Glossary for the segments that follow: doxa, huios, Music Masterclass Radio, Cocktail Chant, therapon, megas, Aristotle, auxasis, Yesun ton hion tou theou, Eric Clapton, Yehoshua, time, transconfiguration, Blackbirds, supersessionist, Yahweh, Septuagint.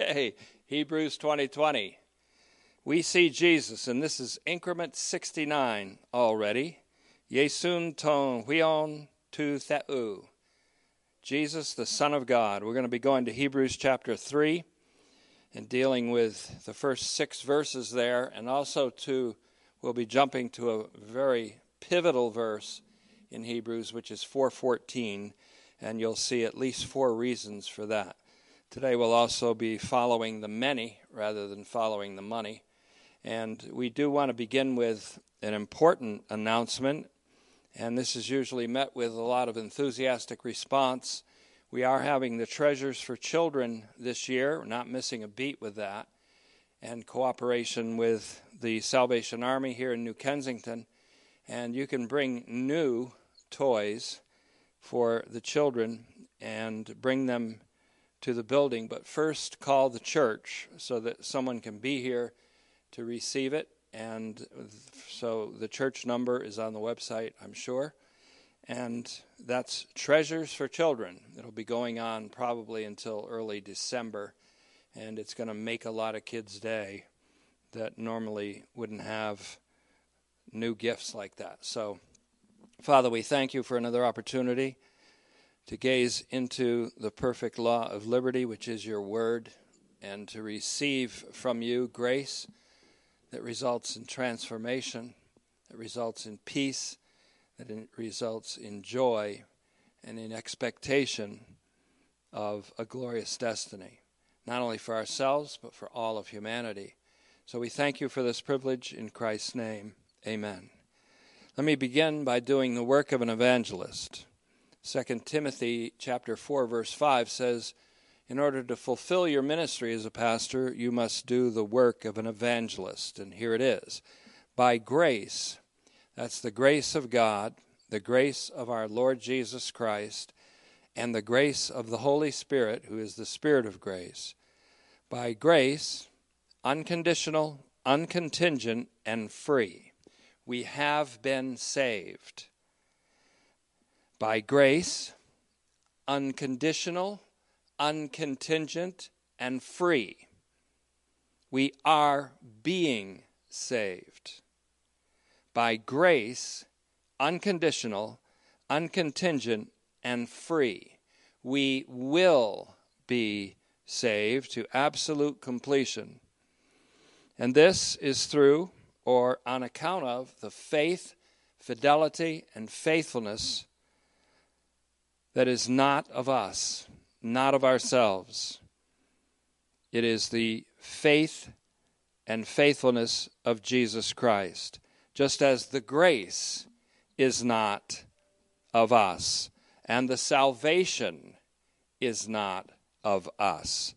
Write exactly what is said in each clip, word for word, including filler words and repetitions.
Okay, Hebrews twenty twenty. We see Jesus, and this is increment sixty-nine already. Yesun ton hion tou theou. Jesus, the Son of God. We're going to be going to Hebrews chapter three and dealing with the first six verses there, and also to, we'll be jumping to a very pivotal verse in Hebrews, which is four fourteen, and you'll see at least four reasons for that. Today we'll also be following the many rather than following the money, and we do want to begin with an important announcement, and this is usually met with a lot of enthusiastic response. We are having the Treasures for Children this year. We're not missing a beat with that, and cooperation with the Salvation Army here in New Kensington, and you can bring new toys for the children and bring them to the building, but first call the church so that someone can be here to receive it. And so the church number is on the website, I'm sure, and that's Treasures for Children. It'll be going on probably until early December, and it's going to make a lot of kids' day that normally wouldn't have new gifts like that. So, Father, we thank you for another opportunity to gaze into the perfect law of liberty, which is your word, and to receive from you grace that results in transformation, that results in peace, that results in joy, and in expectation of a glorious destiny, not only for ourselves, but for all of humanity. So we thank you for this privilege in Christ's name. Amen. Let me begin by doing the work of an evangelist. Second Timothy chapter four, verse five says, in order to fulfill your ministry as a pastor, you must do the work of an evangelist. And here it is. By grace, that's the grace of God, the grace of our Lord Jesus Christ, and the grace of the Holy Spirit, who is the Spirit of grace. By grace, unconditional, uncontingent, and free, we have been saved. By grace, unconditional, uncontingent, and free, we are being saved. By grace, unconditional, uncontingent, and free, we will be saved to absolute completion. And this is through, or on account of, the faith, fidelity, and faithfulness that is not of us, not of ourselves. It is the faith and faithfulness of Jesus Christ, just as the grace is not of us, and the salvation is not of us.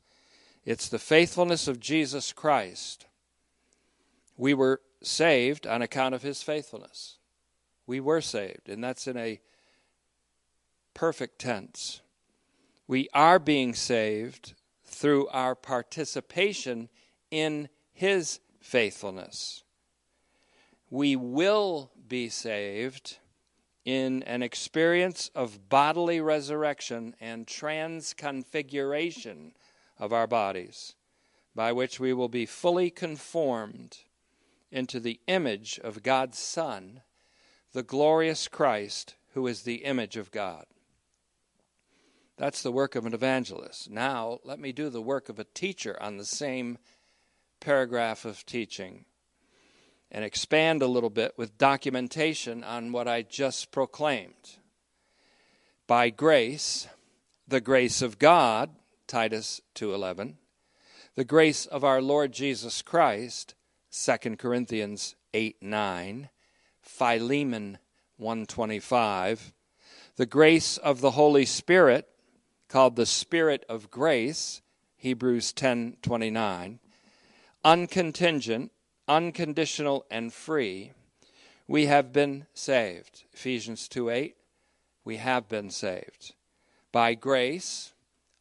It's the faithfulness of Jesus Christ. We were saved on account of his faithfulness. We were saved, and that's in a perfect tense. We are being saved through our participation in his faithfulness. We will be saved in an experience of bodily resurrection and transconfiguration of our bodies, by which we will be fully conformed into the image of God's Son, the glorious Christ, who is the image of God. That's the work of an evangelist. Now, let me do the work of a teacher on the same paragraph of teaching and expand a little bit with documentation on what I just proclaimed. By grace, the grace of God, Titus two eleven, the grace of our Lord Jesus Christ, Second Corinthians eight nine, Philemon one twenty-five, the grace of the Holy Spirit, called the Spirit of Grace, Hebrews ten twenty-nine, uncontingent, unconditional, and free, we have been saved. Ephesians two eight, we have been saved. By grace,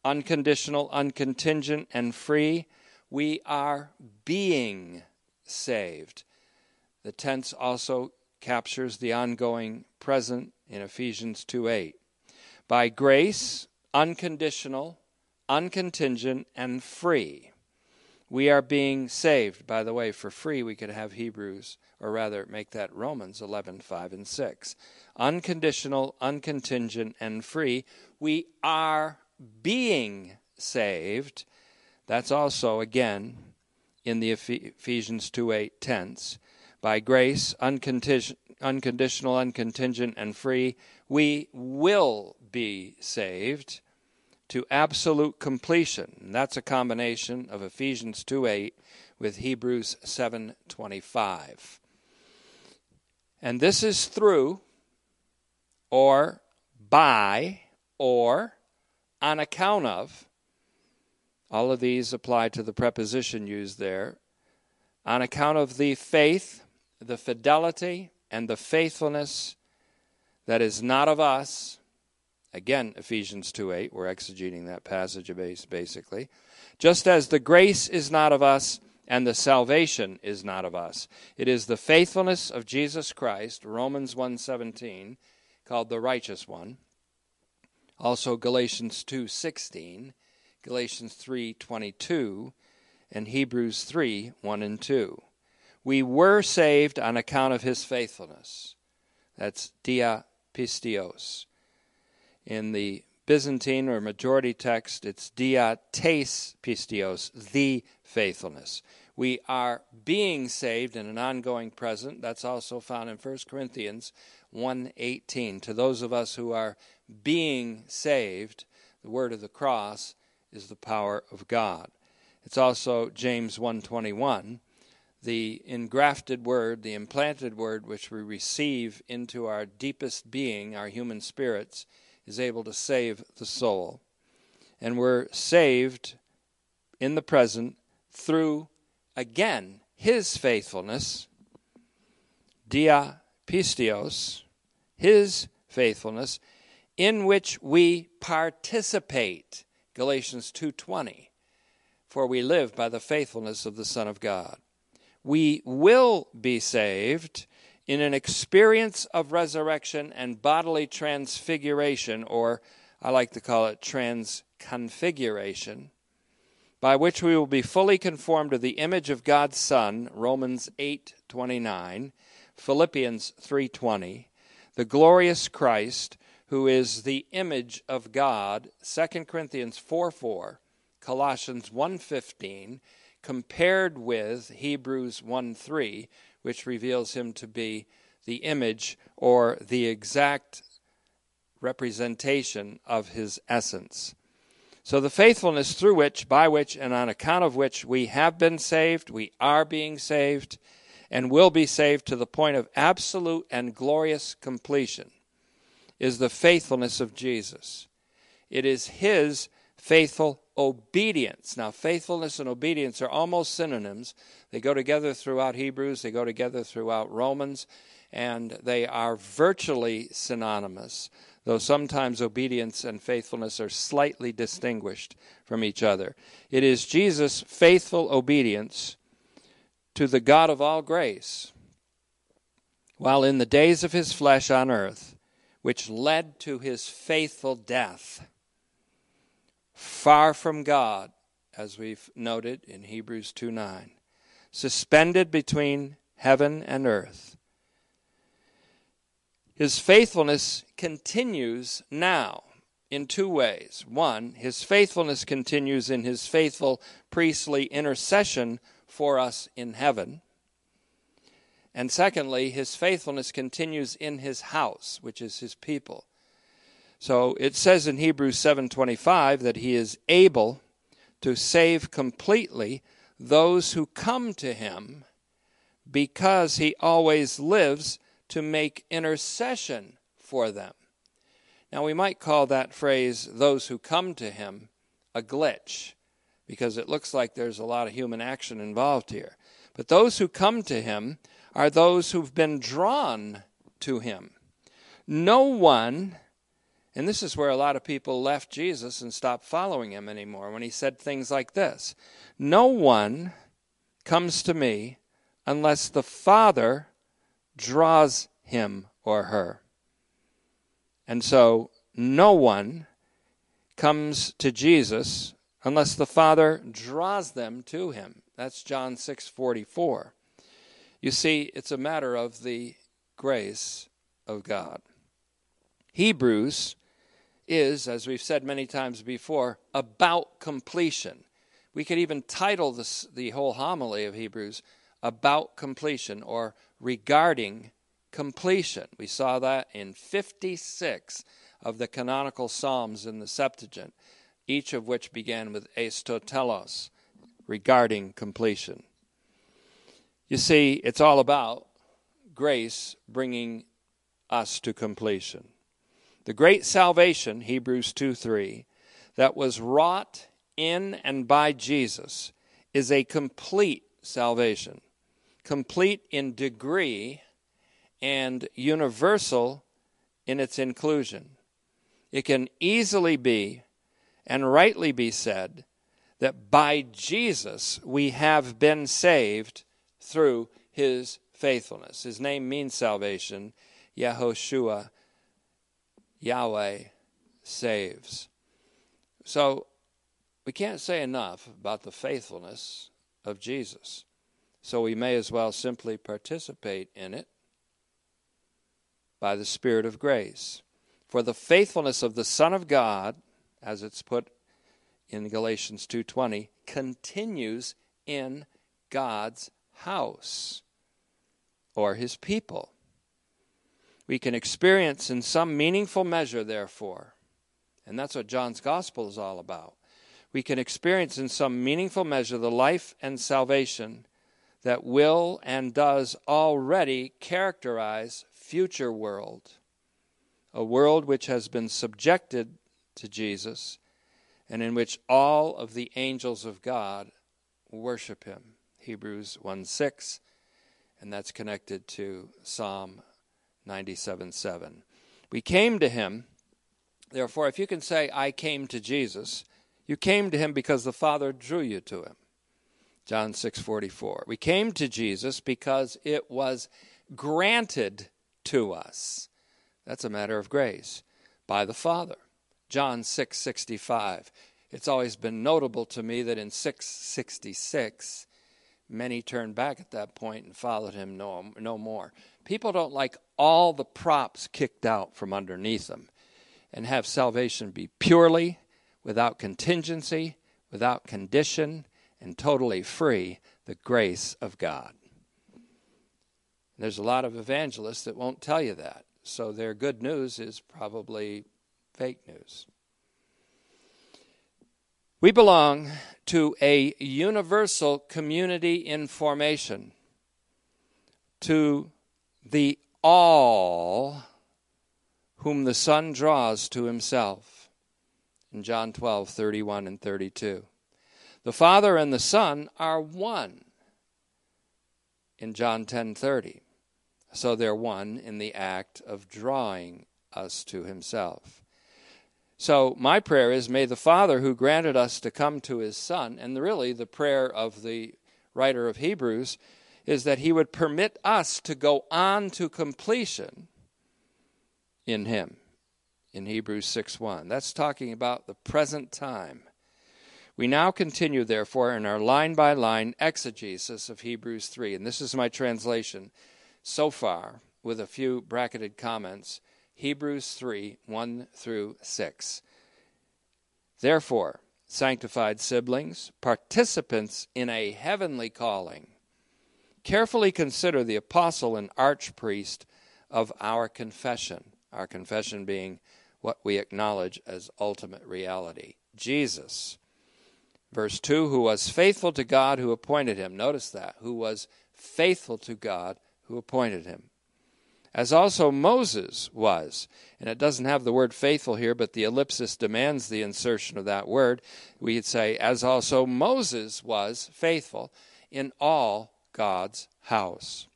unconditional, uncontingent, and free, we are being saved. The tense also captures the ongoing present in Ephesians two eight. By grace, unconditional, uncontingent, and free. We are being saved. By the way, for free, we could have Hebrews, or rather make that Romans eleven, five, and six. Unconditional, uncontingent, and free. We are being saved. That's also, again, in the Ephesians two eight tense. By grace, uncondition, unconditional, uncontingent, and free, we will be saved to absolute completion. And that's a combination of Ephesians two eight with Hebrews seven twenty-five. And this is through, or by, or on account of. All of these apply to the preposition used there. On account of the faith, the fidelity, and the faithfulness that is not of us. Again, Ephesians two eight, we're exegeting that passage basically. Just as the grace is not of us and the salvation is not of us. It is the faithfulness of Jesus Christ, Romans one seventeen, called the righteous one. Also Galatians two sixteen, Galatians three twenty-two, and Hebrews three, one and two. We were saved on account of his faithfulness. That's dia pistios. In the Byzantine or majority text, it's dia tes pistios, the faithfulness. We are being saved in an ongoing present. That's also found in First Corinthians one eighteen. To those of us who are being saved, the word of the cross is the power of God. It's also James one twenty-one, the engrafted word, the implanted word, which we receive into our deepest being, our human spirits, is able to save the soul. And we're saved in the present through, again, his faithfulness, dia pistios, his faithfulness, in which we participate, Galatians two twenty, for we live by the faithfulness of the Son of God. We will be saved in an experience of resurrection and bodily transfiguration, or I like to call it transconfiguration, by which we will be fully conformed to the image of God's Son, Romans eight twenty-nine, Philippians three twenty, the glorious Christ, who is the image of God, Second Corinthians four four, Colossians one fifteen, compared with Hebrews one three, which reveals him to be the image or the exact representation of his essence. So the faithfulness through which, by which, and on account of which we have been saved, we are being saved, and will be saved to the point of absolute and glorious completion, is the faithfulness of Jesus. It is his faithful obedience. Now, faithfulness and obedience are almost synonyms. They go together throughout Hebrews. They go together throughout Romans. And they are virtually synonymous, though sometimes obedience and faithfulness are slightly distinguished from each other. It is Jesus' faithful obedience to the God of all grace, while in the days of his flesh on earth, which led to his faithful death, far from God, as we've noted in Hebrews two nine, suspended between heaven and earth. His faithfulness continues now in two ways. One, his faithfulness continues in his faithful priestly intercession for us in heaven. And secondly, his faithfulness continues in his house, which is his people. So it says in Hebrews seven twenty-five that he is able to save completely those who come to him because he always lives to make intercession for them. Now we might call that phrase, those who come to him, a glitch because it looks like there's a lot of human action involved here. But those who come to him are those who've been drawn to him. No one... And this is where a lot of people left Jesus and stopped following him anymore when he said things like this. No one comes to me unless the Father draws him or her. And so no one comes to Jesus unless the Father draws them to him. That's John six forty-four. You see, it's a matter of the grace of God. Hebrews is, as we've said many times before, about completion. We could even title this, the whole homily of Hebrews, about completion or regarding completion. We saw that in fifty-six of the canonical Psalms in the Septuagint, each of which began with eis to telos, regarding completion. You see, it's all about grace bringing us to completion. The great salvation, Hebrews two three, that was wrought in and by Jesus is a complete salvation, complete in degree and universal in its inclusion. It can easily be and rightly be said that by Jesus we have been saved through his faithfulness. His name means salvation. Yehoshua, Yahweh saves. So we can't say enough about the faithfulness of Jesus. So we may as well simply participate in it by the Spirit of grace. For the faithfulness of the Son of God, as it's put in Galatians two twenty, continues in God's house or his people. We can experience in some meaningful measure, therefore, and that's what John's gospel is all about. We can experience in some meaningful measure the life and salvation that will and does already characterize future world, a world which has been subjected to Jesus and in which all of the angels of God worship him. Hebrews one six, and that's connected to Psalm ninety-seven seven. We came to him. Therefore, if you can say, I came to Jesus, you came to him because the Father drew you to him. John six forty-four. We came to Jesus because it was granted to us. That's a matter of grace by the Father. John six sixty-five. It's always been notable to me that in six sixty-six, many turned back at that point and followed him no, no more. People don't like all the props kicked out from underneath them and have salvation be purely, without contingency, without condition, and totally free, the grace of God. There's a lot of evangelists that won't tell you that, so their good news is probably fake news. We belong to a universal community in formation, to the all whom the Son draws to himself, in John twelve thirty-one and thirty-two. The Father and the Son are one, in John ten thirty. So they're one in the act of drawing us to himself. So my prayer is, may the Father who granted us to come to his Son, and really the prayer of the writer of Hebrews is that he would permit us to go on to completion in him, in Hebrews six one. That's talking about the present time. We now continue, therefore, in our line-by-line exegesis of Hebrews three. And this is my translation so far, with a few bracketed comments. Hebrews three, one through six. Therefore, sanctified siblings, participants in a heavenly calling, carefully consider the apostle and archpriest of our confession, our confession being what we acknowledge as ultimate reality, Jesus. Verse two, who was faithful to God who appointed him. Notice that, who was faithful to God who appointed him. As also Moses was, and it doesn't have the word faithful here, but the ellipsis demands the insertion of that word. We'd say, as also Moses was faithful in all God's house.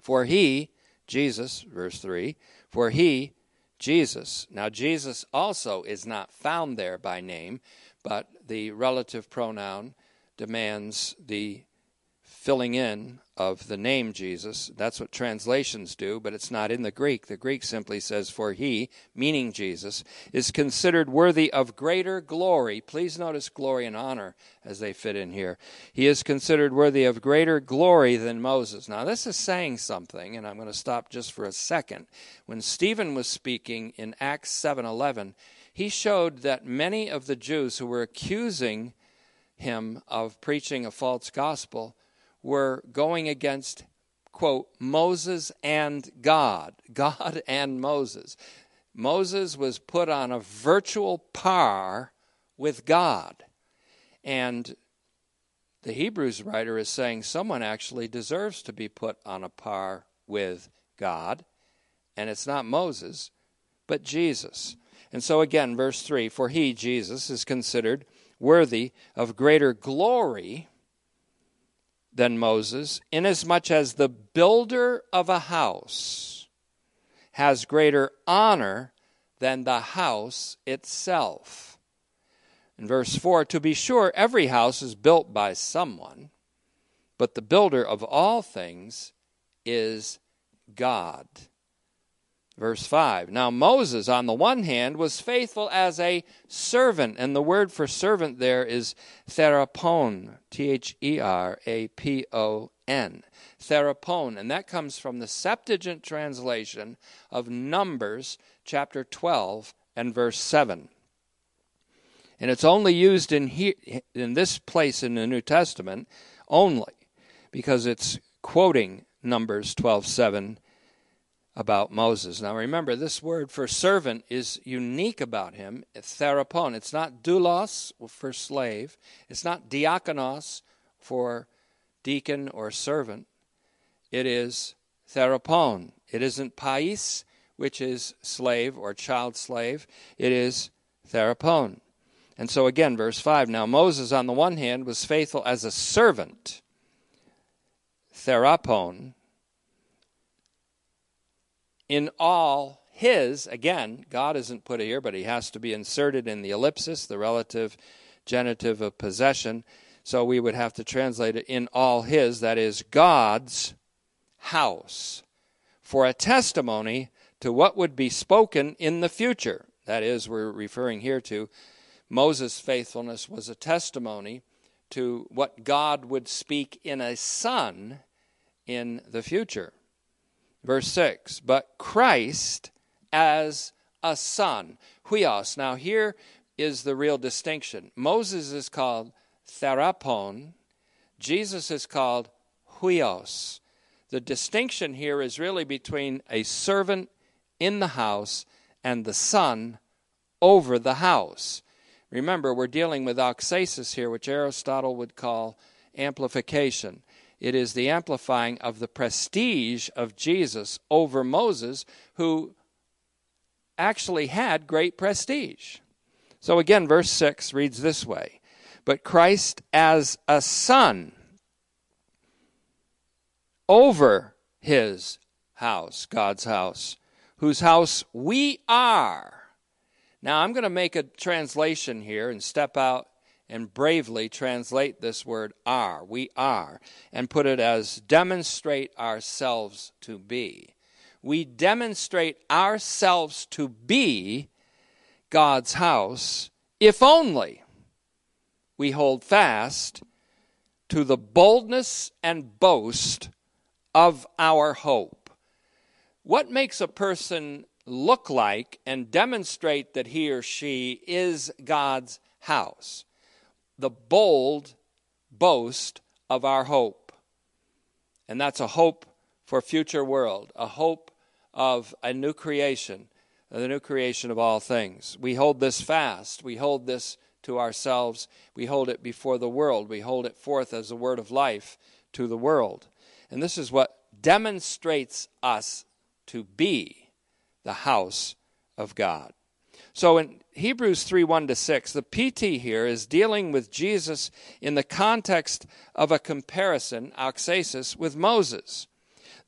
For he, Jesus, verse three, for he, Jesus. Now Jesus also is not found there by name, but the relative pronoun demands the filling in of the name Jesus. That's what translations do, but it's not in the Greek. The Greek simply says, for he, meaning Jesus, is considered worthy of greater glory. Please notice glory and honor as they fit in here. He is considered worthy of greater glory than Moses. Now, this is saying something, and I'm going to stop just for a second. When Stephen was speaking in Acts seven eleven, he showed that many of the Jews who were accusing him of preaching a false gospel were going against, quote, Moses and God, God and Moses. Moses was put on a virtual par with God. And the Hebrews writer is saying someone actually deserves to be put on a par with God, and it's not Moses, but Jesus. And so again, verse three, for he, Jesus, is considered worthy of greater glory than Moses, inasmuch as the builder of a house has greater honor than the house itself. In verse four, to be sure, every house is built by someone, but the builder of all things is God. Verse five, now Moses, on the one hand, was faithful as a servant, and the word for servant there is therapon, T H E R A P O N, therapon, and that comes from the Septuagint translation of Numbers chapter twelve and verse seven. And it's only used in he- in this place in the New Testament only because it's quoting Numbers twelve seven about Moses. Now remember, this word for servant is unique about him, therapon. It's not doulos for slave. It's not diakonos for deacon or servant. It is therapon. It isn't pais, which is slave or child slave. It is therapon. And so again, verse five, now Moses on the one hand was faithful as a servant, therapon, in all his, again, God isn't put here, but he has to be inserted in the ellipsis, the relative genitive of possession. So we would have to translate it in all his, that is God's house, for a testimony to what would be spoken in the future. That is, we're referring here to Moses' faithfulness was a testimony to what God would speak in a son in the future. Verse six, but Christ as a son, huios. Now here is the real distinction. Moses is called therapon. Jesus is called huios. The distinction here is really between a servant in the house and the son over the house. Remember, we're dealing with auxasis here, which Aristotle would call amplification. It is the amplifying of the prestige of Jesus over Moses, who actually had great prestige. So again, verse six reads this way, but Christ as a son over his house, God's house, whose house we are. Now I'm going to make a translation here and step out and bravely translate this word are, we are, and put it as demonstrate ourselves to be. We demonstrate ourselves to be God's house if only we hold fast to the boldness and boast of our hope. What makes a person look like and demonstrate that he or she is God's house? The bold boast of our hope. And that's a hope for future world, a hope of a new creation, the new creation of all things. We hold this fast. We hold this to ourselves. We hold it before the world. We hold it forth as a word of life to the world. And this is what demonstrates us to be the house of God. So in Hebrews three, one to six, the P T here is dealing with Jesus in the context of a comparison, auxasis, with Moses.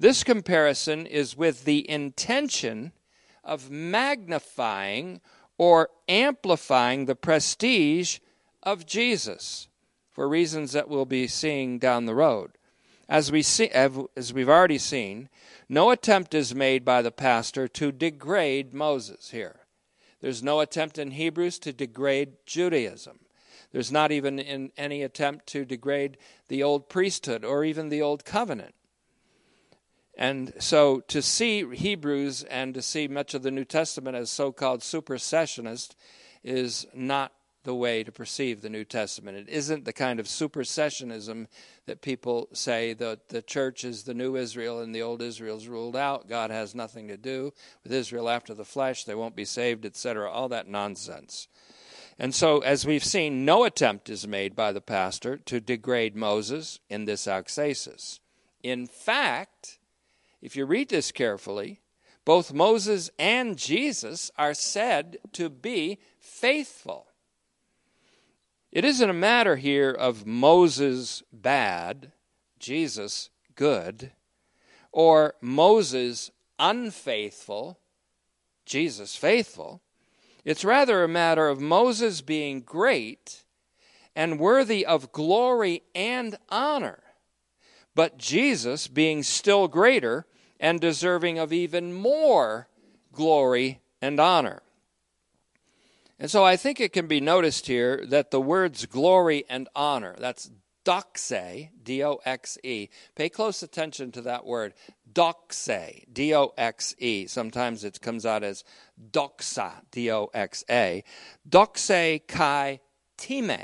This comparison is with the intention of magnifying or amplifying the prestige of Jesus for reasons that we'll be seeing down the road. As, we see, as we've already seen, no attempt is made by the pastor to degrade Moses here. There's no attempt in Hebrews to degrade Judaism. There's not even in any attempt to degrade the old priesthood or even the old covenant. And so to see Hebrews and to see much of the New Testament as so-called supersessionist is not the way to perceive the New Testament. It isn't the kind of supersessionism that people say that the church is the new Israel and the old Israel's ruled out. God has nothing to do with Israel after the flesh. They won't be saved, et cetera. All that nonsense. And so, as we've seen, no attempt is made by the pastor to degrade Moses in this auxasis. In fact, if you read this carefully, both Moses and Jesus are said to be faithful. It isn't a matter here of Moses bad, Jesus good, or Moses unfaithful, Jesus faithful. It's rather a matter of Moses being great and worthy of glory and honor, but Jesus being still greater and deserving of even more glory and honor. And so I think it can be noticed here that the words glory and honor, that's doxa, D O X E. Pay close attention to that word, doxa, D O X E. Sometimes it comes out as doxa, D O X A. Doxa kai time.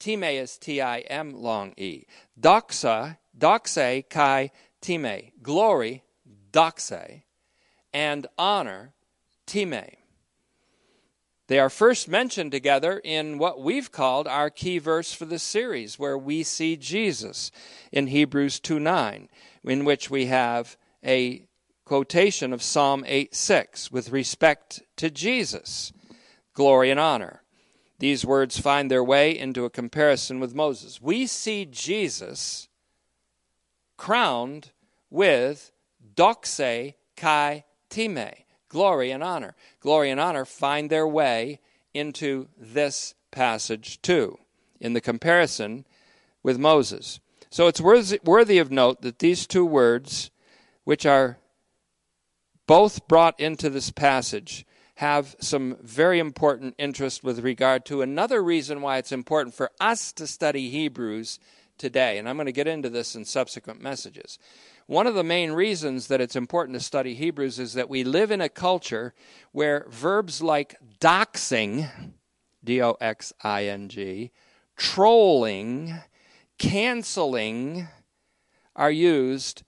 Time is T I M long E. Doxa, doxa kai time. Glory, doxa, and honor, time. They are first mentioned together in what we've called our key verse for this series, where we see Jesus in Hebrews two nine, in which we have a quotation of Psalm eight six with respect to Jesus, glory and honor. These words find their way into a comparison with Moses. We see Jesus crowned with doxa kai time, glory and honor. Glory and honor find their way into this passage too, in the comparison with Moses. So it's worthy of note that these two words, which are both brought into this passage, have some very important interest with regard to another reason why it's important for us to study Hebrews today. And I'm going to get into this in subsequent messages. One of the main reasons that it's important to study Hebrews is that we live in a culture where verbs like doxing, D O X I N G, trolling, canceling are used,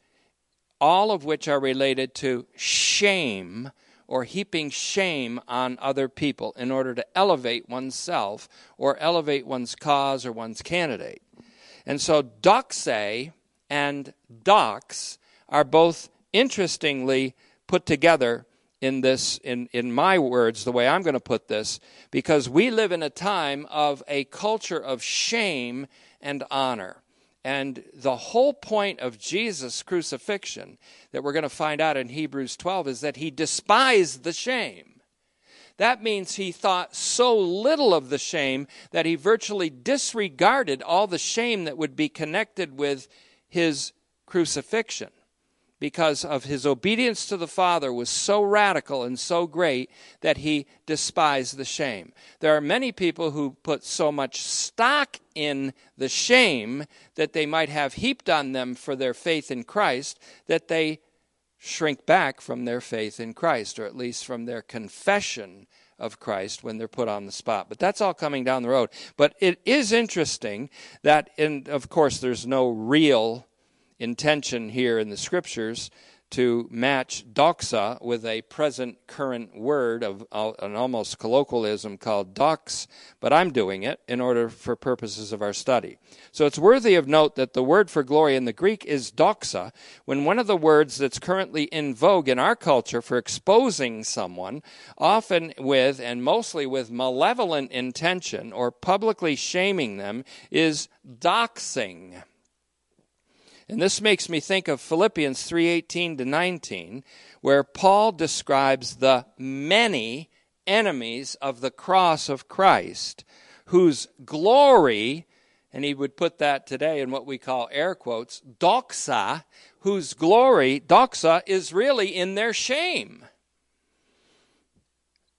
all of which are related to shame or heaping shame on other people in order to elevate oneself or elevate one's cause or one's candidate. And so doxa and dox are both interestingly put together in this, in, in my words, the way I'm going to put this, because we live in a time of a culture of shame and honor. And the whole point of Jesus' crucifixion that we're going to find out in Hebrews twelve is that he despised the shame. That means he thought so little of the shame that he virtually disregarded all the shame that would be connected with his crucifixion, because of his obedience to the Father was so radical and so great that he despised the shame. There are many people who put so much stock in the shame that they might have heaped on them for their faith in Christ that they shrink back from their faith in Christ, or at least from their confession of Christ when they're put on the spot. But that's all coming down the road. But it is interesting that, and of course, there's no real intention here in the scriptures to match doxa with a present current word of an almost colloquialism called dox, but I'm doing it in order for purposes of our study. So it's worthy of note that the word for glory in the Greek is doxa, when one of the words that's currently in vogue in our culture for exposing someone, often with and mostly with malevolent intention or publicly shaming them, is doxing. And this makes me think of Philippians three eighteen to nineteen, where Paul describes the many enemies of the cross of Christ, whose glory and he would put that today in what we call air quotes, doxa, whose glory, doxa, is really in their shame.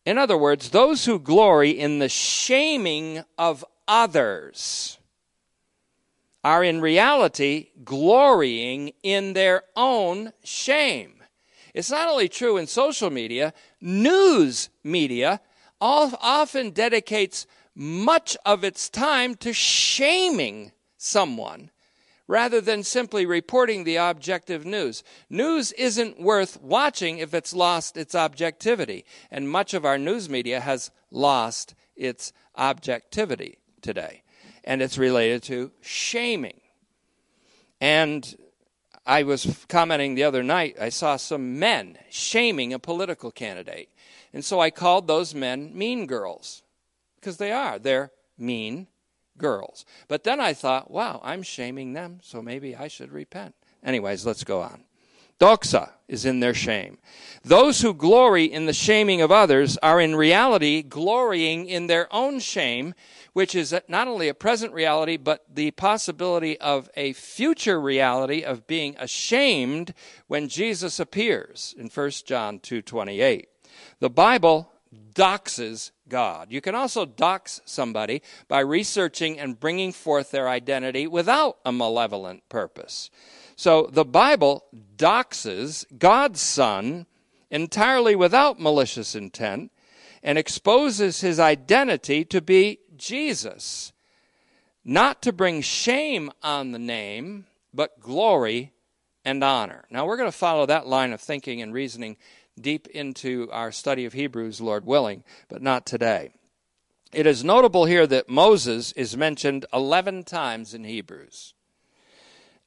In other words, those who glory in the shaming of others are in reality glorying in their own shame. It's not only true in social media, news media often dedicates much of its time to shaming someone rather than simply reporting the objective news. News isn't worth watching if it's lost its objectivity, and much of our news media has lost its objectivity today, and it's related to shaming. And I was commenting the other night, I saw some men shaming a political candidate, and so I called those men mean girls, because they are, they're mean girls. But then I thought, wow, I'm shaming them, so maybe I should repent. Anyways, let's go on. Doxa is in their shame. Those who glory in the shaming of others are in reality glorying in their own shame, which is not only a present reality, but the possibility of a future reality of being ashamed when Jesus appears in First John two twenty-eight. The Bible doxes God. You can also dox somebody by researching and bringing forth their identity without a malevolent purpose. So the Bible doxes God's Son entirely without malicious intent and exposes his identity to be Jesus, not to bring shame on the name, but glory and honor. Now we're going to follow that line of thinking and reasoning deep into our study of Hebrews, Lord willing, but not today. It is notable here that Moses is mentioned eleven times in Hebrews,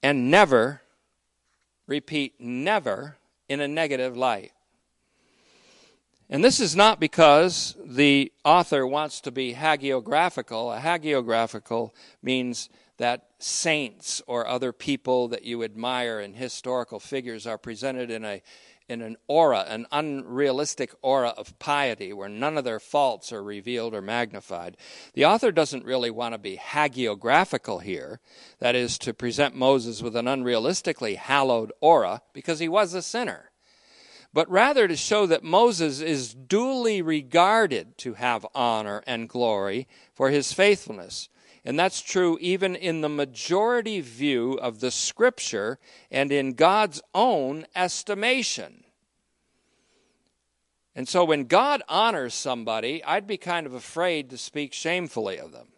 and never, repeat, never in a negative light. And this is not because the author wants to be hagiographical. A hagiographical means that saints or other people that you admire and historical figures are presented in a in an aura, an unrealistic aura of piety where none of their faults are revealed or magnified. The author doesn't really want to be hagiographical here, that is, to present Moses with an unrealistically hallowed aura, because he was a sinner, but rather to show that Moses is duly regarded to have honor and glory for his faithfulness. And that's true even in the majority view of the Scripture and in God's own estimation. And so when God honors somebody, I'd be kind of afraid to speak shamefully of them.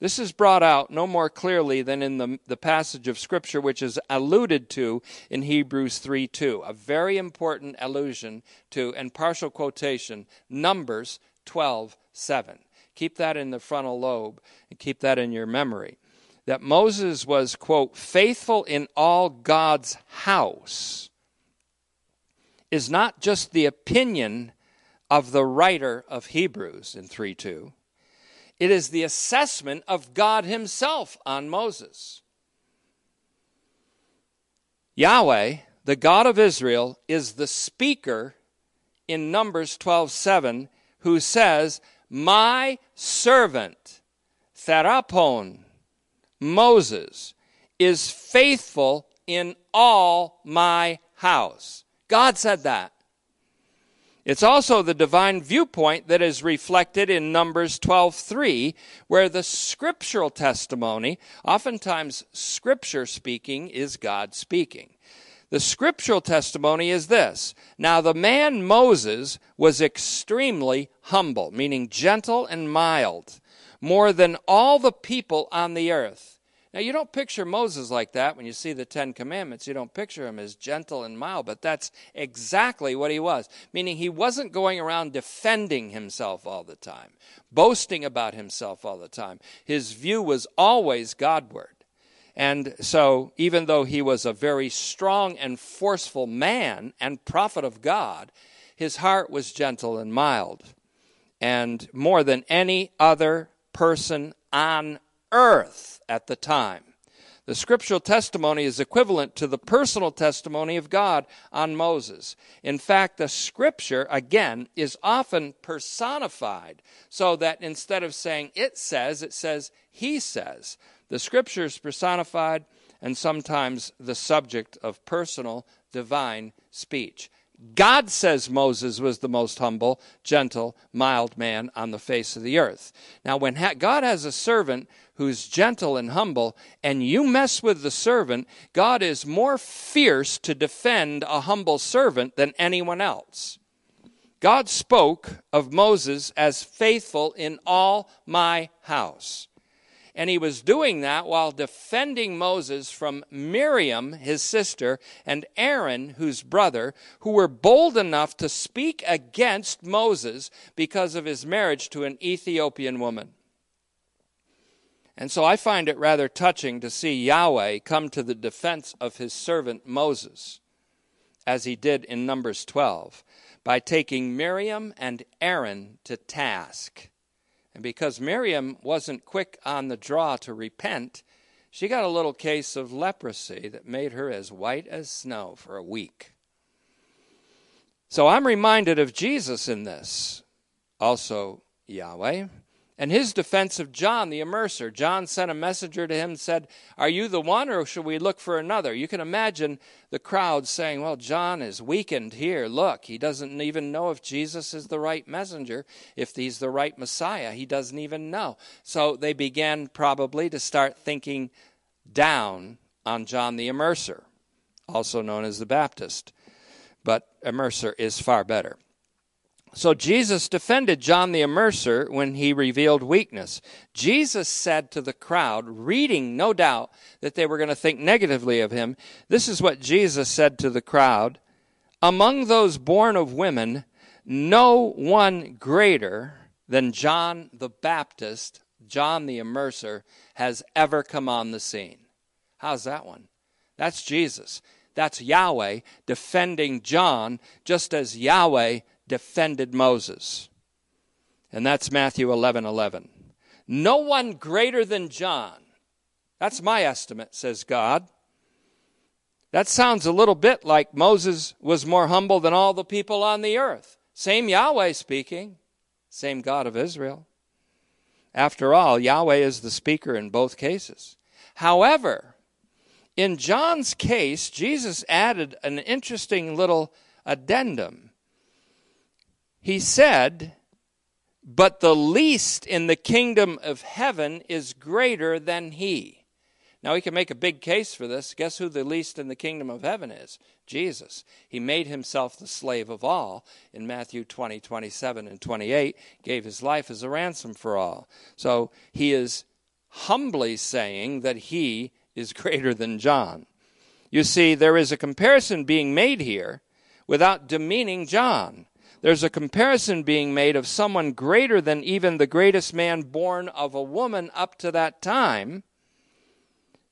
This is brought out no more clearly than in the, the passage of Scripture which is alluded to in Hebrews three two, a very important allusion to and partial quotation, Numbers twelve seven. Keep that in the frontal lobe and keep that in your memory. That Moses was, quote, faithful in all God's house is not just the opinion of the writer of Hebrews in three two. It is the assessment of God himself on Moses. Yahweh, the God of Israel, is the speaker in Numbers twelve seven who says, my servant, therapon, Moses, is faithful in all my house. God said that. It's also the divine viewpoint that is reflected in Numbers twelve three, where the scriptural testimony, oftentimes scripture speaking, is God speaking. The scriptural testimony is this. Now the man Moses was extremely humble, meaning gentle and mild, more than all the people on the earth. Now you don't picture Moses like that when you see the Ten Commandments. You don't picture him as gentle and mild, but that's exactly what he was, meaning he wasn't going around defending himself all the time, boasting about himself all the time. His view was always Godward. And so even though he was a very strong and forceful man and prophet of God, his heart was gentle and mild. And more than any other person on earth at the time. The scriptural testimony is equivalent to the personal testimony of God on Moses. In fact, the scripture, again, is often personified so that instead of saying it says, it says he says. The scriptures personified and sometimes the subject of personal divine speech. God says Moses was the most humble, gentle, mild man on the face of the earth. Now, when ha- God has a servant who's gentle and humble, and you mess with the servant, God is more fierce to defend a humble servant than anyone else. God spoke of Moses as faithful in all my house. And he was doing that while defending Moses from Miriam, his sister, and Aaron, whose brother, who were bold enough to speak against Moses because of his marriage to an Ethiopian woman. And so I find it rather touching to see Yahweh come to the defense of his servant Moses, as he did in Numbers twelve, by taking Miriam and Aaron to task. And because Miriam wasn't quick on the draw to repent, she got a little case of leprosy that made her as white as snow for a week. So I'm reminded of Jesus in this, also Yahweh, and his defense of John the immerser. John sent a messenger to him and said, "Are you the one, or should we look for another?" You can imagine the crowd saying, "Well, John is weakened here. Look, he doesn't even know if Jesus is the right messenger, if he's the right Messiah. He doesn't even know." So they began probably to start thinking down on John the immerser, also known as the Baptist. But immerser is far better. So Jesus defended John the Immerser when he revealed weakness. Jesus said to the crowd, reading no doubt that they were going to think negatively of him, this is what Jesus said to the crowd, "Among those born of women, no one greater than John the Baptist, John the Immerser, has ever come on the scene." How's that one? That's Jesus. That's Yahweh defending John, just as Yahweh defended Moses. And that's Matthew eleven eleven. No one greater than John. That's my estimate, says God. That sounds a little bit like Moses was more humble than all the people on the earth. Same Yahweh speaking, same God of Israel. After all, Yahweh is the speaker in both cases. However, in John's case, Jesus added an interesting little addendum. He said, "But the least in the kingdom of heaven is greater than he." Now, he can make a big case for this. Guess who the least in the kingdom of heaven is? Jesus. He made himself the slave of all in Matthew twenty, twenty-seven, and twenty-eight, gave his life as a ransom for all. So he is humbly saying that he is greater than John. You see, there is a comparison being made here without demeaning John. There's a comparison being made of someone greater than even the greatest man born of a woman up to that time,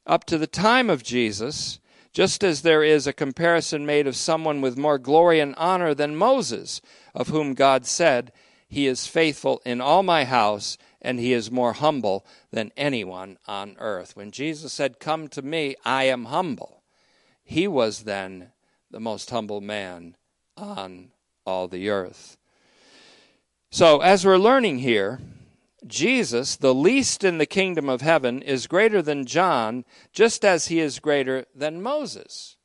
up to the time of Jesus, just as there is a comparison made of someone with more glory and honor than Moses, of whom God said, "He is faithful in all my house, and he is more humble than anyone on earth." When Jesus said, "Come to me, I am humble," he was then the most humble man on earth. All the earth. So as we're learning here, Jesus, the least in the kingdom of heaven, is greater than John, just as he is greater than Moses.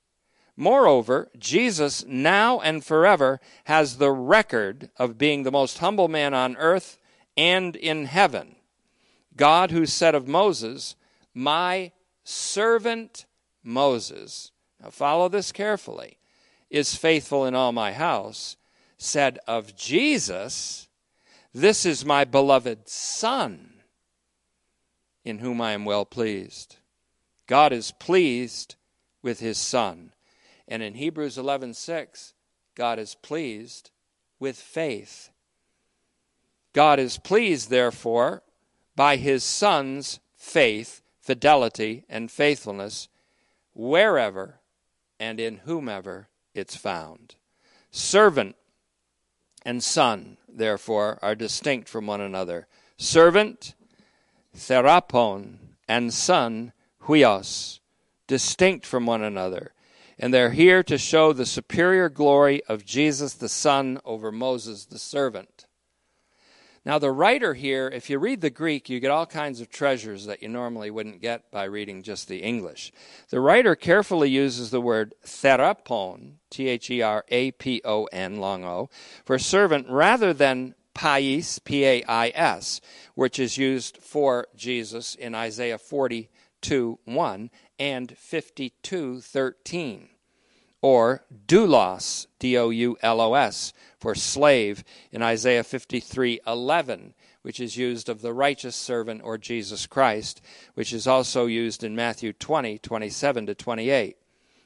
Moreover, Jesus now and forever has the record of being the most humble man on earth and in heaven. God, who said of Moses, "My servant Moses," now follow this carefully, "is faithful in all my house," said of Jesus, "This is my beloved Son, in whom I am well pleased." God is pleased with his Son. And in Hebrews eleven six, God is pleased with faith. God is pleased, therefore, by his Son's faith, fidelity, and faithfulness, wherever and in whomever it's found. Servant and son, therefore, are distinct from one another. Servant, therapon, and son, huios, distinct from one another. And they're here to show the superior glory of Jesus the Son over Moses the servant. Now, the writer here, if you read the Greek, you get all kinds of treasures that you normally wouldn't get by reading just the English. The writer carefully uses the word therapon, T H E R A P O N, long O, for servant rather than pais, P A I S, which is used for Jesus in Isaiah forty-two one and fifty-two thirteen. Or doulos, D O U L O S, for slave in Isaiah fifty-three eleven, which is used of the righteous servant or Jesus Christ, which is also used in Matthew twenty twenty-seven to twenty-eight.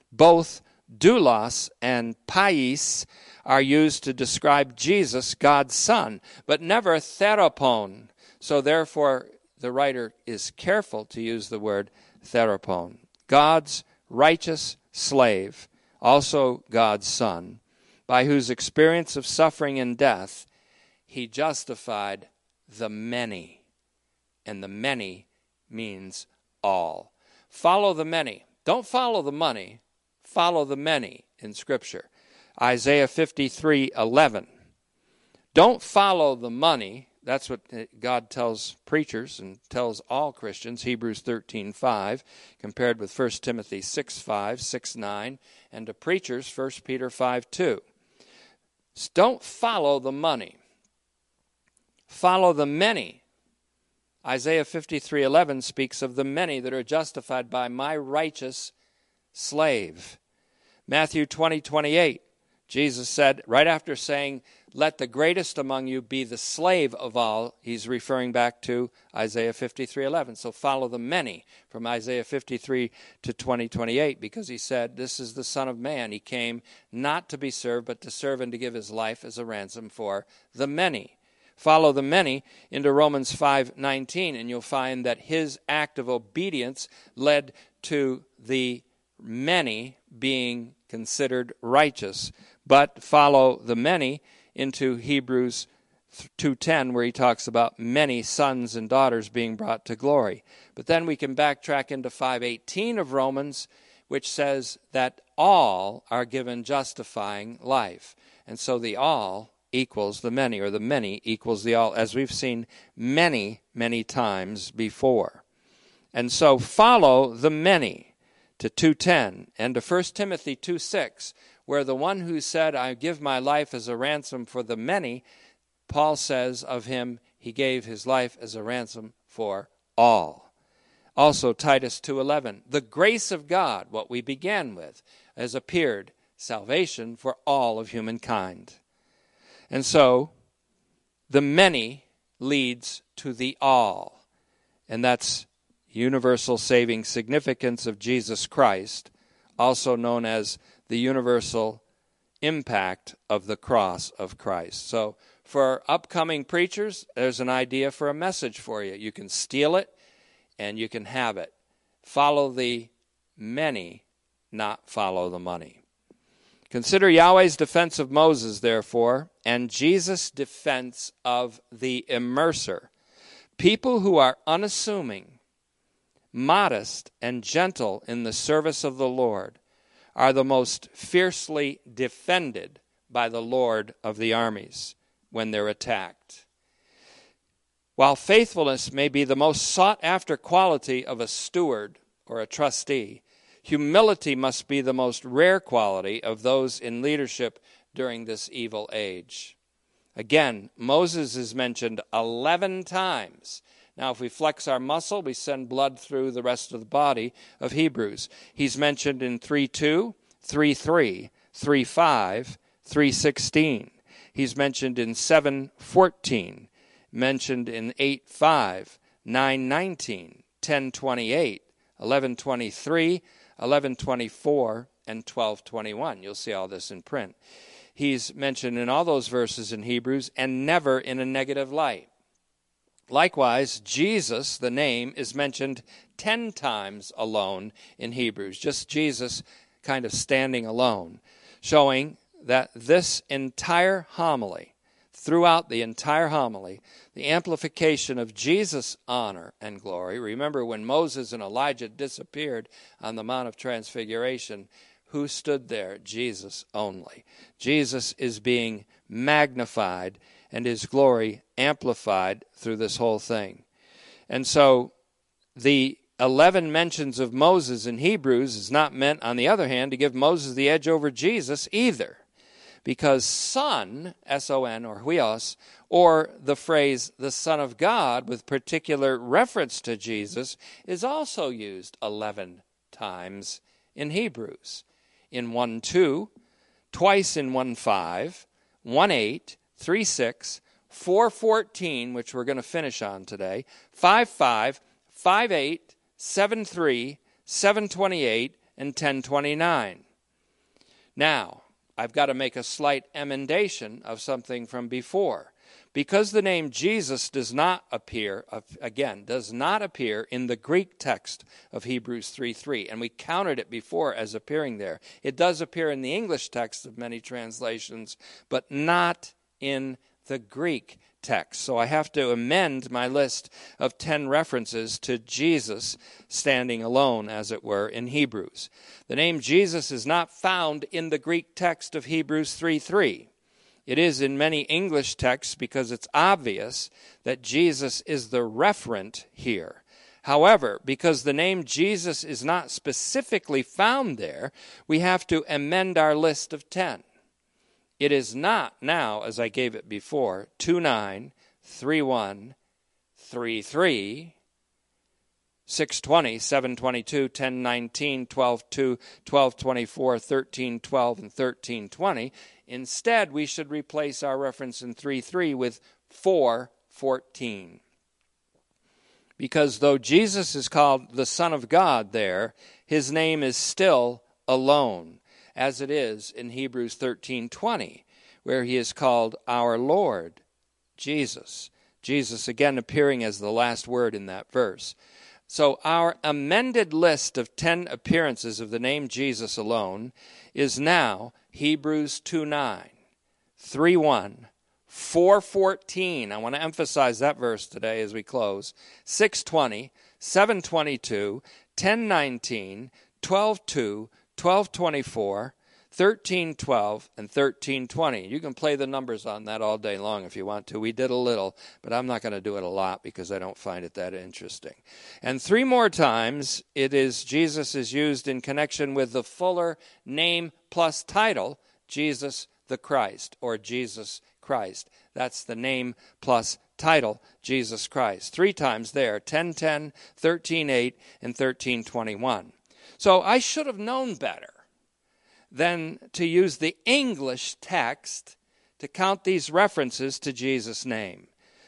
Both doulos and pais are used to describe Jesus, God's Son, but never therapon. So therefore, the writer is careful to use the word therapon, God's righteous slave, also God's Son, by whose experience of suffering and death, he justified the many. And the many means all. Follow the many. Don't follow the money. Follow the many in Scripture. Isaiah fifty-three eleven. Don't follow the money. That's what God tells preachers and tells all Christians, Hebrews thirteen five, compared with First Timothy six five, six nine, and to preachers, First Peter five two. Don't follow the money. Follow the many. Isaiah fifty-three eleven speaks of the many that are justified by my righteous slave. Matthew twenty twenty-eight, Jesus said, right after saying, let the greatest among you be the slave of all. He's referring back to Isaiah fifty-three eleven. So follow the many from Isaiah fifty-three to twenty twenty-eight, because he said, this is the Son of Man. He came not to be served, but to serve and to give his life as a ransom for the many. Follow the many into Romans five nineteen, and you'll find that his act of obedience led to the many being considered righteous. But follow the many into Hebrews two ten, where he talks about many sons and daughters being brought to glory. But then we can backtrack into five eighteen of Romans, which says that all are given justifying life. And so the all equals the many, or the many equals the all, as we've seen many, many times before. And so follow the many to two ten and to First Timothy two six, where the one who said, I give my life as a ransom for the many, Paul says of him, he gave his life as a ransom for all. Also, Titus two eleven, the grace of God, what we began with, has appeared, salvation for all of humankind. And so, the many leads to the all. And that's universal saving significance of Jesus Christ, also known as the universal impact of the cross of Christ. So for upcoming preachers, there's an idea for a message for you. You can steal it and you can have it. Follow the many, not follow the money. Consider Yahweh's defense of Moses, therefore, and Jesus' defense of the immerser. People who are unassuming, modest, and gentle in the service of the Lord are the most fiercely defended by the Lord of the armies when they're attacked. While faithfulness may be the most sought-after quality of a steward or a trustee, humility must be the most rare quality of those in leadership during this evil age. Again, Moses is mentioned eleven times. Now, if we flex our muscle, we send blood through the rest of the body of Hebrews. He's mentioned in three two, three three, three five, three sixteen. He's mentioned in seven fourteen, mentioned in eight five, nine nineteen, ten twenty-eight, eleven twenty-three, eleven twenty-four, and twelve twenty-one. You'll see all this in print. He's mentioned in all those verses in Hebrews and never in a negative light. Likewise, Jesus, the name, is mentioned ten times alone in Hebrews, just Jesus kind of standing alone, showing that this entire homily, throughout the entire homily, the amplification of Jesus' honor and glory. Remember when Moses and Elijah disappeared on the Mount of Transfiguration, who stood there? Jesus only. Jesus is being magnified and his glory amplified through this whole thing. And so the eleven mentions of Moses in Hebrews is not meant, on the other hand, to give Moses the edge over Jesus either, because son, S O N, or huios, or the phrase the Son of God with particular reference to Jesus is also used eleven times in Hebrews, in one two, twice in one five, one eight, three six, four fourteen, which we're going to finish on today, five five, five eight, seven three, seven twenty-eight, and ten twenty-nine. Now, I've got to make a slight emendation of something from before. Because the name Jesus does not appear, again, does not appear in the Greek text of Hebrews three three, and we counted it before as appearing there. It does appear in the English text of many translations, but not in the Greek text. So I have to amend my list of ten references to Jesus standing alone, as it were, in Hebrews. The name Jesus is not found in the Greek text of Hebrews three three. It is in many English texts because it's obvious that Jesus is the referent here. However, because the name Jesus is not specifically found there, we have to amend our list of ten. It is not now, as I gave it before, two nine, three one, three three, six twenty, seven twenty-two, ten nineteen, twelve two, twelve twenty-four, thirteen twelve, and thirteen twenty. Instead, we should replace our reference in three three with four fourteen. Because though Jesus is called the Son of God there, his name is still alone, as it is in Hebrews thirteen twenty, where he is called our Lord, Jesus. Jesus again appearing as the last word in that verse. So our amended list of ten appearances of the name Jesus alone is now Hebrews two nine, three one, four fourteen. I want to emphasize that verse today as we close. six twenty, seven twenty-two, ten nineteen, twelve two, twelve twenty-four, thirteen twelve, and thirteen twenty. You can play the numbers on that all day long if you want to. We did a little, but I'm not going to do it a lot because I don't find it that interesting. And three more times it is Jesus is used in connection with the fuller name plus title, Jesus the Christ, or Jesus Christ. That's the name plus title, Jesus Christ. Three times there, ten ten, thirteen eight, and thirteen twenty-one. So I should have known better than to use the English text to count these references to Jesus' name.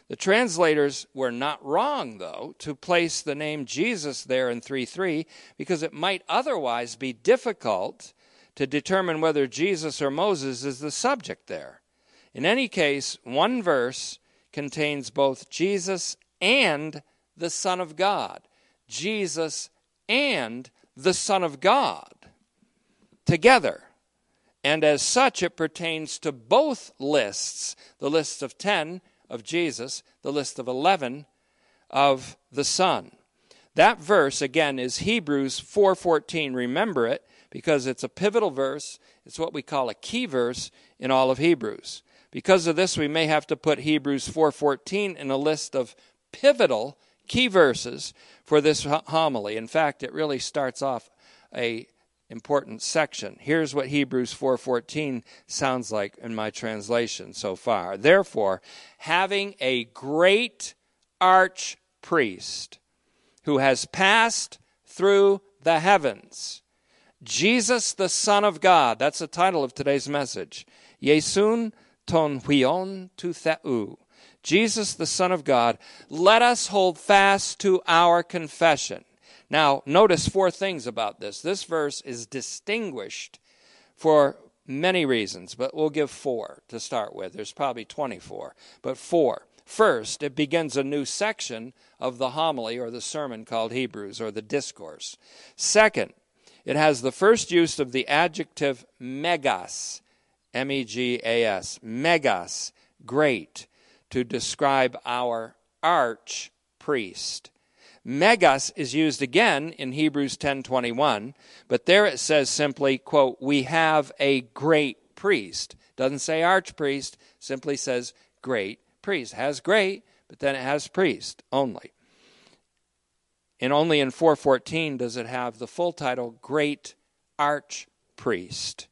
The translators were not wrong, though, to place the name Jesus there in three three, because it might otherwise be difficult to determine whether Jesus or Moses is the subject there. In any case, one verse contains both Jesus and the Son of God. Jesus and the Son of God together. And as such, it pertains to both lists, the list of ten of Jesus, the list of eleven of the Son. That verse, again, is Hebrews four fourteen. Remember it, because it's a pivotal verse. It's what we call a key verse in all of Hebrews. Because of this, we may have to put Hebrews four fourteen in a list of pivotal key verses for this homily. In fact, it really starts off an important section. Here's what Hebrews four fourteen sounds like in my translation so far. Therefore, having a great archpriest who has passed through the heavens, Jesus the Son of God, that's the title of today's message, Yesun ton hion tou theou, Jesus, the Son of God, let us hold fast to our confession. Now, notice four things about this. This verse is distinguished for many reasons, but we'll give four to start with. There's probably twenty-four, but four. First, it begins a new section of the homily or the sermon called Hebrews or the discourse. Second, it has the first use of the adjective megas, M E G A S, megas, great, to describe our arch priest. Megas is used again in Hebrews ten twenty-one, but there it says simply, quote, we have a great priest. Doesn't say arch priest, simply says great priest. Has great, but then it has priest only. And only in four fourteen does it have the full title, Great Archpriest.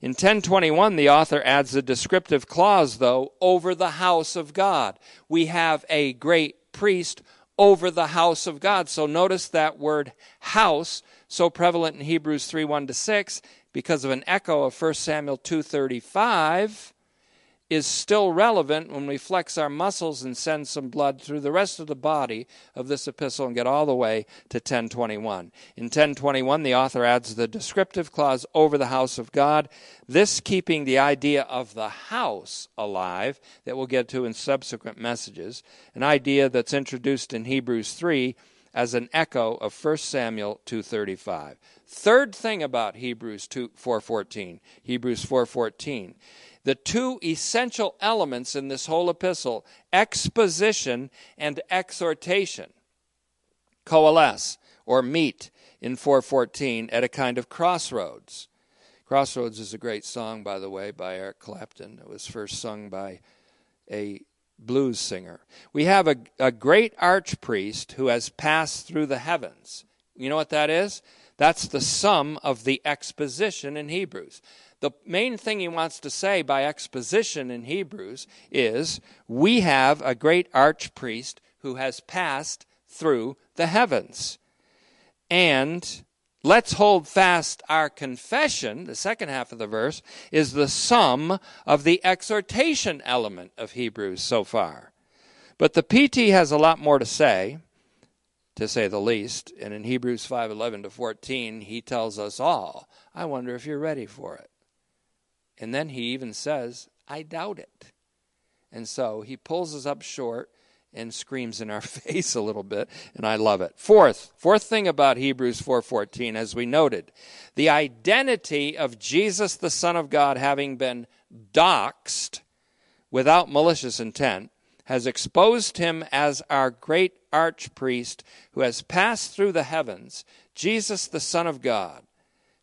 In ten twenty-one, the author adds a descriptive clause, though, over the house of God. We have a great priest over the house of God. So notice that word house, so prevalent in Hebrews three, one to six, because of an echo of First Samuel two thirty-five, is still relevant when we flex our muscles and send some blood through the rest of the body of this epistle and get all the way to ten twenty-one. In ten twenty-one, the author adds the descriptive clause over the house of God, this keeping the idea of the house alive that we'll get to in subsequent messages, an idea that's introduced in Hebrews three as an echo of First Samuel two thirty-five. Third thing about Hebrews four fourteen, Hebrews four fourteen, the two essential elements in this whole epistle, exposition and exhortation, coalesce or meet in four fourteen at a kind of crossroads. Crossroads is a great song, by the way, by Eric Clapton. It was first sung by a blues singer. We have a, a great archpriest who has passed through the heavens. You know what that is? That's the sum of the exposition in Hebrews. The main thing he wants to say by exposition in Hebrews is we have a great archpriest who has passed through the heavens. And let's hold fast our confession, the second half of the verse, is the sum of the exhortation element of Hebrews so far. But the P T has a lot more to say, to say the least, and in Hebrews five, eleven to fourteen, he tells us all, I wonder if you're ready for it. And then he even says, I doubt it. And so he pulls us up short and screams in our face a little bit, and I love it. Fourth, fourth thing about Hebrews four fourteen, as we noted, the identity of Jesus the Son of God having been doxed without malicious intent has exposed him as our great archpriest who has passed through the heavens, Jesus the Son of God,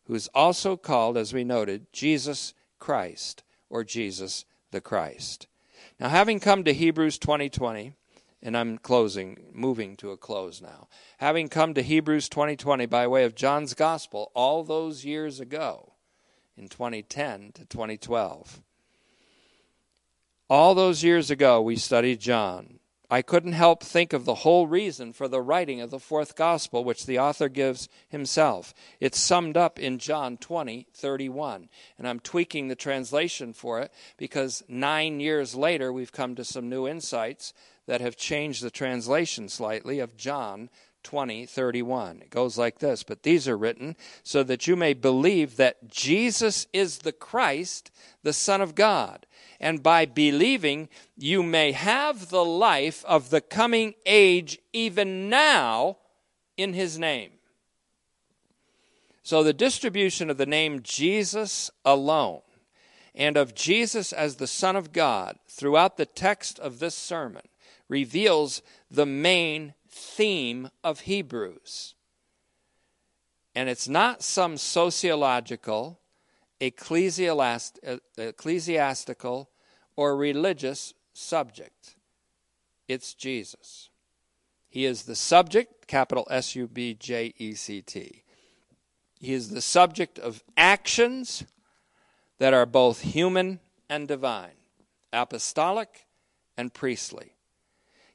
who is also called, as we noted, Jesus Christ, or Jesus the Christ. Now, having come to Hebrews twenty twenty, and I'm closing, moving to a close now, having come to Hebrews twenty twenty by way of John's Gospel all those years ago, in twenty ten to twenty twelve, all those years ago we studied John. I couldn't help think of the whole reason for the writing of the fourth gospel, which the author gives himself. It's summed up in John twenty, thirty-one. And I'm tweaking the translation for it because nine years later we've come to some new insights that have changed the translation slightly of John twenty, thirty-one. It goes like this, but these are written so that you may believe that Jesus is the Christ, the Son of God. And by believing, you may have the life of the coming age even now in his name. So the distribution of the name Jesus alone and of Jesus as the Son of God throughout the text of this sermon reveals the main theme of Hebrews. And it's not some sociological, ecclesiastical, or religious subject. It's Jesus. He is the subject, capital S U B J E C T. He is the subject of actions that are both human and divine, apostolic and priestly.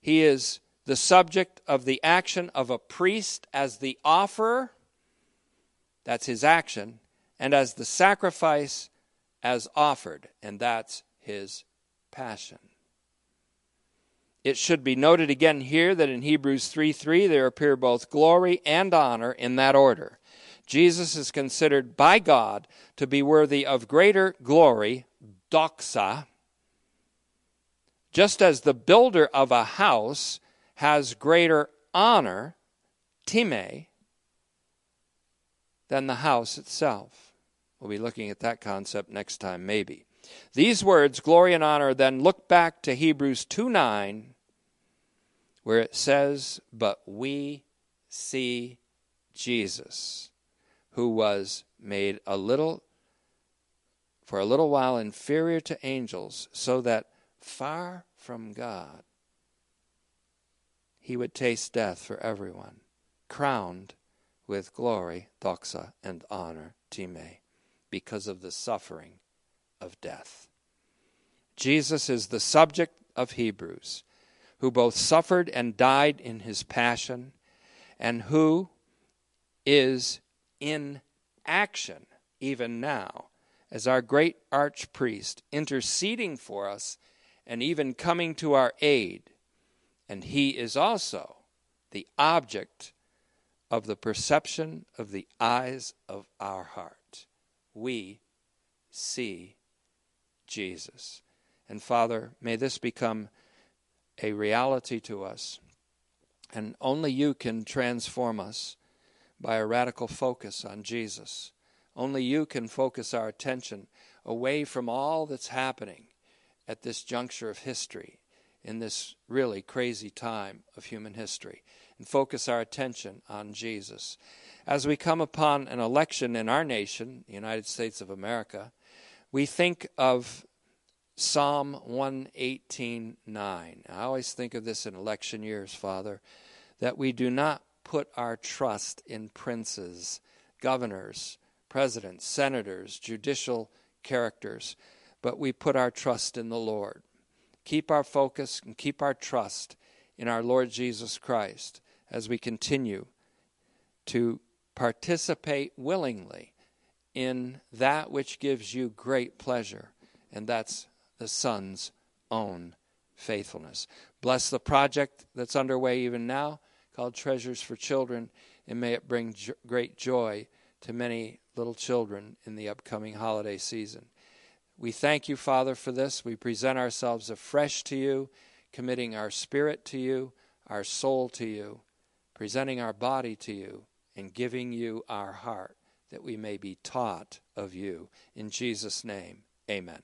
He is the subject of the action of a priest as the offerer, that's his action, and as the sacrifice as offered, and that's his passion. It should be noted again here that in Hebrews three three there appear both glory and honor in that order. Jesus is considered by God to be worthy of greater glory, doxa, just as the builder of a house has greater honor, time, than the house itself. We'll be looking at that concept next time, maybe. These words, glory and honor, then look back to Hebrews two nine, where it says, but we see Jesus, who was made a little, for a little while inferior to angels, so that far from God, he would taste death for everyone, crowned with glory, doxa, and honor, time, because of the suffering of death. Jesus is the subject of Hebrews, who both suffered and died in his passion, and who is in action even now as our great archpriest, interceding for us and even coming to our aid. And he is also the object of the perception of the eyes of our heart. We see Jesus. And Father, may this become a reality to us. And only you can transform us by a radical focus on Jesus. Only you can focus our attention away from all that's happening at this juncture of history, in this really crazy time of human history, and focus our attention on Jesus. As we come upon an election in our nation, the United States of America, we think of Psalm one eighteen nine. I always think of this in election years, Father, that we do not put our trust in princes, governors, presidents, senators, judicial characters, but we put our trust in the Lord. Keep our focus and keep our trust in our Lord Jesus Christ as we continue to participate willingly in that which gives you great pleasure, and that's the Son's own faithfulness. Bless the project that's underway even now called Treasures for Children, and may it bring jo- great joy to many little children in the upcoming holiday season. We thank you, Father, for this. We present ourselves afresh to you, committing our spirit to you, our soul to you, presenting our body to you, and giving you our heart that we may be taught of you. In Jesus' name, amen.